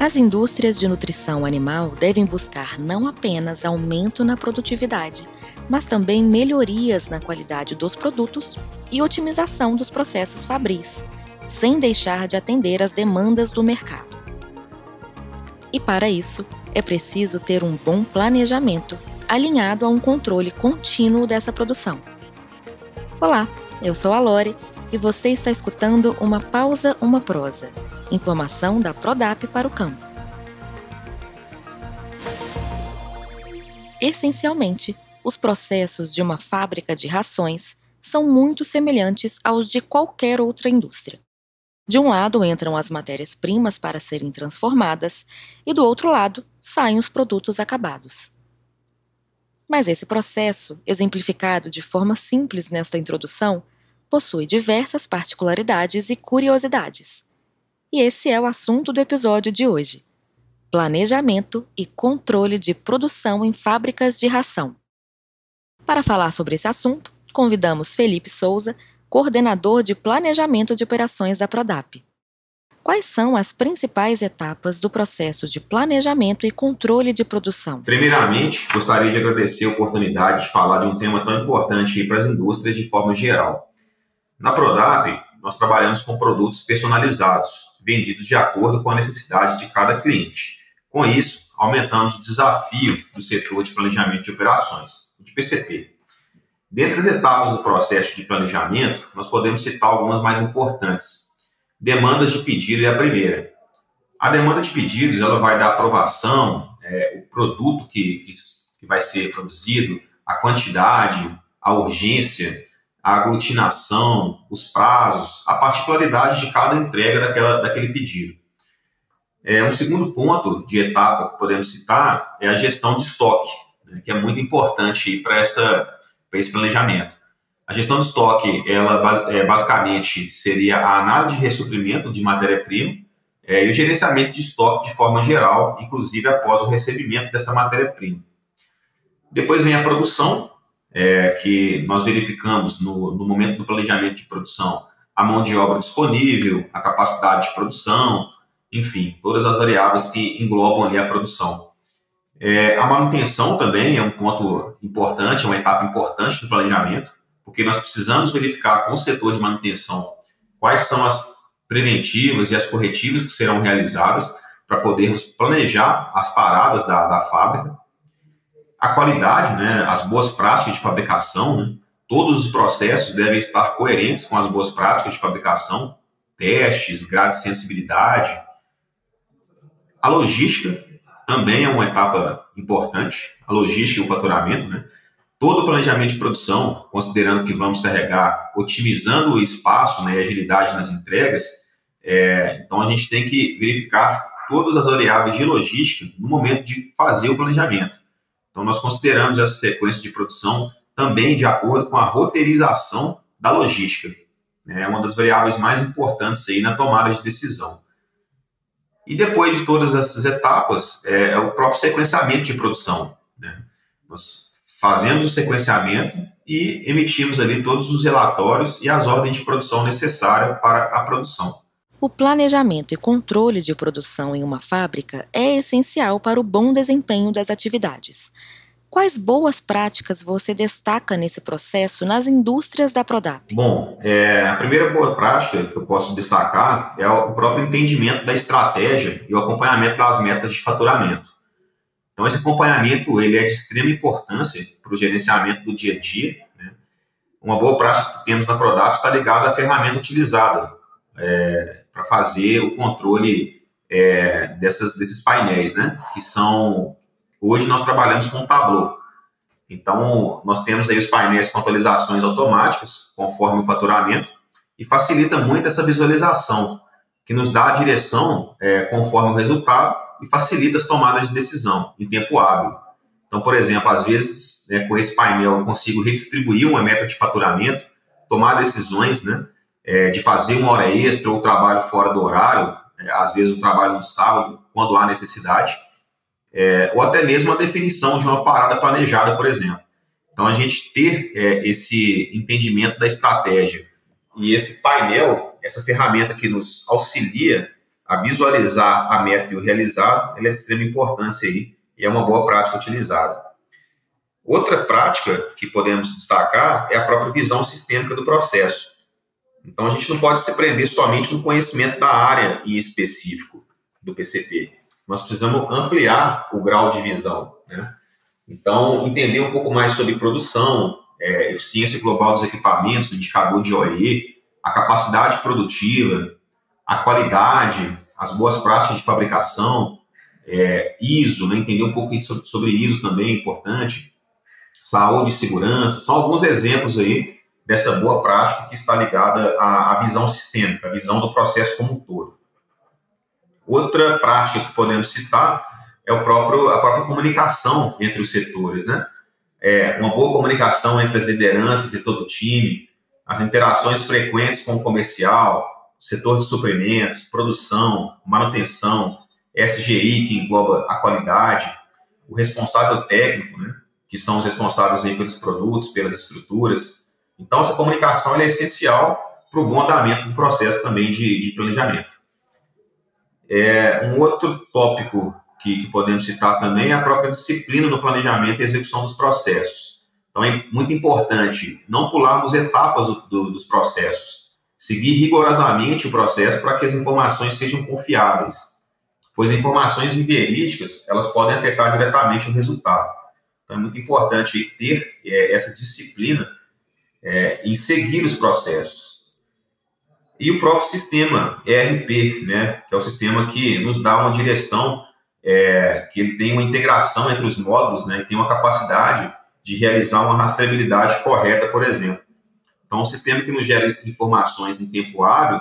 As indústrias de nutrição animal devem buscar não apenas aumento na produtividade, mas também melhorias na qualidade dos produtos e otimização dos processos fabris, sem deixar de atender às demandas do mercado. E para isso, é preciso ter um bom planejamento, alinhado a um controle contínuo dessa produção. Olá, eu sou a Lori e você está escutando Uma Pausa, Uma Prosa. Informação da Prodap para o campo. Essencialmente, os processos de uma fábrica de rações são muito semelhantes aos de qualquer outra indústria. De um lado entram as matérias-primas para serem transformadas e do outro lado saem os produtos acabados. Mas esse processo, exemplificado de forma simples nesta introdução, possui diversas particularidades e curiosidades. E esse é o assunto do episódio de hoje: planejamento e controle de produção em fábricas de ração. Para falar sobre esse assunto, convidamos Felipe Souza, coordenador de planejamento de operações da Prodap. Quais são as principais etapas do processo de planejamento e controle de produção? Primeiramente, gostaria de agradecer a oportunidade de falar de um tema tão importante para as indústrias de forma geral. Na Prodap, nós trabalhamos com produtos personalizados, vendidos de acordo com a necessidade de cada cliente. Com isso, aumentamos o desafio do setor de planejamento de operações, de PCP. Dentre as etapas do processo de planejamento, nós podemos citar algumas mais importantes. Demandas de pedido é a primeira. A demanda de pedidos ela vai dar aprovação, o produto que vai ser produzido, a quantidade, a urgência, a aglutinação, os prazos, a particularidade de cada entrega daquele pedido. Um segundo ponto de etapa que podemos citar é a gestão de estoque, né, que é muito importante para esse planejamento. A gestão de estoque, ela basicamente seria a análise de ressuprimento de matéria-prima e o gerenciamento de estoque de forma geral, inclusive após o recebimento dessa matéria-prima. Depois vem a produção, que nós verificamos no momento do planejamento de produção a mão de obra disponível, a capacidade de produção, enfim, todas as variáveis que englobam ali a produção. A manutenção também é um ponto importante, é uma etapa importante do planejamento, porque nós precisamos verificar com o setor de manutenção quais são as preventivas e as corretivas que serão realizadas para podermos planejar as paradas da fábrica. A qualidade, né, as boas práticas de fabricação, né, todos os processos devem estar coerentes com as boas práticas de fabricação, testes, grau de sensibilidade. A logística também é uma etapa importante, a logística e o faturamento, né? Todo o planejamento de produção, considerando que vamos carregar, otimizando o espaço, né, e agilidade nas entregas, então a gente tem que verificar todas as variáveis de logística no momento de fazer o planejamento. Então, nós consideramos essa sequência de produção também de acordo com a roteirização da logística. É uma das variáveis mais importantes aí na tomada de decisão. E depois de todas essas etapas, é o próprio sequenciamento de produção, né? Nós fazemos o sequenciamento e emitimos ali todos os relatórios e as ordens de produção necessárias para a produção. O planejamento e controle de produção em uma fábrica é essencial para o bom desempenho das atividades. Quais boas práticas você destaca nesse processo nas indústrias da Prodap? Bom, a primeira boa prática que eu posso destacar é o próprio entendimento da estratégia e o acompanhamento das metas de faturamento. Então, esse acompanhamento ele é de extrema importância para o gerenciamento do dia a dia, né? Uma boa prática que temos na Prodap está ligada à ferramenta utilizada, para fazer o controle desses painéis, né? Que são, hoje nós trabalhamos com tableau. Então, nós temos aí os painéis com atualizações automáticas, conforme o faturamento, e facilita muito essa visualização, que nos dá a direção conforme o resultado e facilita as tomadas de decisão em tempo hábil. Então, por exemplo, às vezes, com esse painel eu consigo redistribuir uma meta de faturamento, tomar decisões, né? De fazer uma hora extra ou trabalho fora do horário, às vezes um trabalho no sábado, quando há necessidade, ou até mesmo a definição de uma parada planejada, por exemplo. Então, a gente ter esse entendimento da estratégia e esse painel, essa ferramenta que nos auxilia a visualizar a meta e o realizado, ela é de extrema importância aí, e é uma boa prática utilizada. Outra prática que podemos destacar é a própria visão sistêmica do processo. Então, a gente não pode se prender somente no conhecimento da área em específico do PCP. Nós precisamos ampliar o grau de visão, né? Então, entender um pouco mais sobre produção, eficiência global dos equipamentos, do indicador de OE, a capacidade produtiva, a qualidade, as boas práticas de fabricação, ISO, né? Entender um pouco sobre ISO também é importante, saúde e segurança, são alguns exemplos aí dessa boa prática que está ligada à visão sistêmica, à visão do processo como um todo. Outra prática que podemos citar é a própria comunicação entre os setores, né? Uma boa comunicação entre as lideranças e todo o time, as interações frequentes com o comercial, setor de suprimentos, produção, manutenção, SGI, que engloba a qualidade, o responsável técnico, né? Que são os responsáveis aí pelos produtos, pelas estruturas. Então, essa comunicação ela é essencial para o bom andamento do processo também de planejamento. Um outro tópico que podemos citar também é a própria disciplina no planejamento e execução dos processos. Então, é muito importante não pularmos etapas dos processos, seguir rigorosamente o processo para que as informações sejam confiáveis, pois informações inverídicas elas podem afetar diretamente o resultado. Então, é muito importante ter essa disciplina em seguir os processos. E o próprio sistema ERP, né, que é o sistema que nos dá uma direção, que ele tem uma integração entre os módulos, né, tem uma capacidade de realizar uma rastreabilidade correta, por exemplo. Então, um sistema que nos gera informações em tempo hábil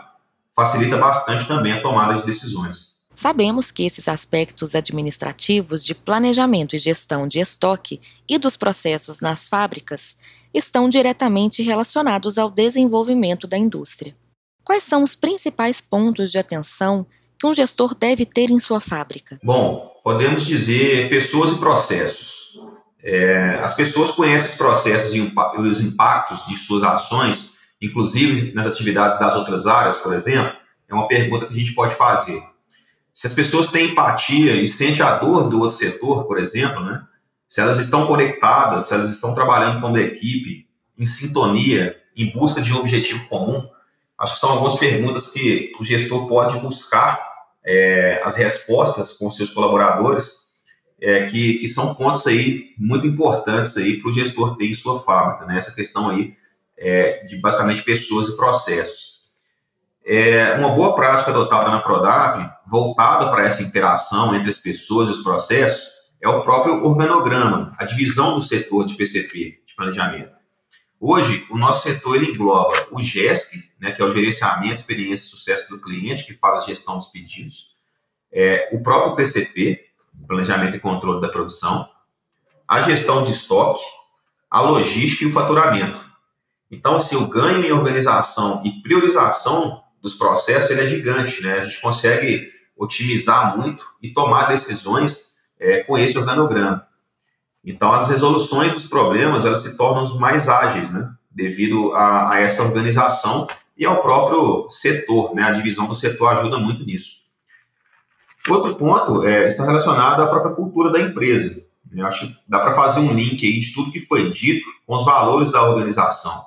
facilita bastante também a tomada de decisões. Sabemos que esses aspectos administrativos de planejamento e gestão de estoque e dos processos nas fábricas estão diretamente relacionados ao desenvolvimento da indústria. Quais são os principais pontos de atenção que um gestor deve ter em sua fábrica? Bom, podemos dizer pessoas e processos. As pessoas conhecem os processos e os impactos de suas ações, inclusive nas atividades das outras áreas, por exemplo, é uma pergunta que a gente pode fazer. Se as pessoas têm empatia e sentem a dor do outro setor, por exemplo, né? Se elas estão conectadas, se elas estão trabalhando como equipe, em sintonia, em busca de um objetivo comum, acho que são algumas perguntas que o gestor pode buscar as respostas com seus colaboradores, que são pontos aí muito importantes aí para o gestor ter em sua fábrica, né? Essa questão aí de basicamente pessoas e processos. Uma boa prática adotada na Prodap, voltada para essa interação entre as pessoas e os processos, é o próprio organograma, a divisão do setor de PCP, de planejamento. Hoje, o nosso setor ele engloba o GESP, né, que é o Gerenciamento, Experiência e Sucesso do Cliente, que faz a gestão dos pedidos, o próprio PCP, Planejamento e Controle da Produção, a gestão de estoque, a logística e o faturamento. Então, assim, o ganho em organização e priorização dos processos ele é gigante, né? A gente consegue otimizar muito e tomar decisões com esse organograma. Então, as resoluções dos problemas elas se tornam mais ágeis, né? Devido a essa organização e ao próprio setor, né? A divisão do setor ajuda muito nisso. Outro ponto está relacionado à própria cultura da empresa. Eu acho que dá para fazer um link aí de tudo que foi dito com os valores da organização.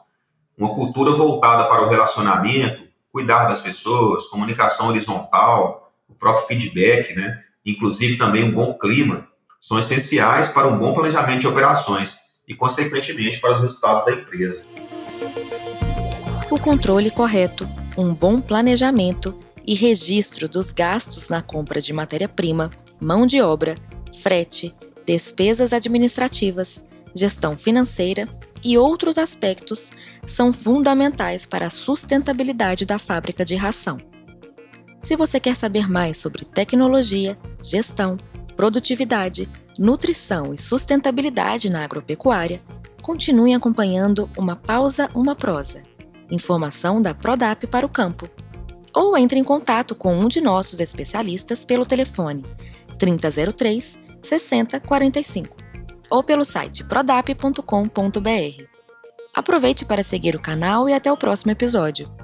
Uma cultura voltada para o relacionamento, cuidar das pessoas, comunicação horizontal, o próprio feedback, né? Inclusive também um bom clima, são essenciais para um bom planejamento de operações e, consequentemente, para os resultados da empresa. O controle correto, um bom planejamento e registro dos gastos na compra de matéria-prima, mão de obra, frete, despesas administrativas, gestão financeira e outros aspectos são fundamentais para a sustentabilidade da fábrica de ração. Se você quer saber mais sobre tecnologia, gestão, produtividade, nutrição e sustentabilidade na agropecuária, continue acompanhando Uma Pausa, Uma Prosa, informação da Prodap para o campo. Ou entre em contato com um de nossos especialistas pelo telefone 3003 6045 ou pelo site prodap.com.br. Aproveite para seguir o canal e até o próximo episódio.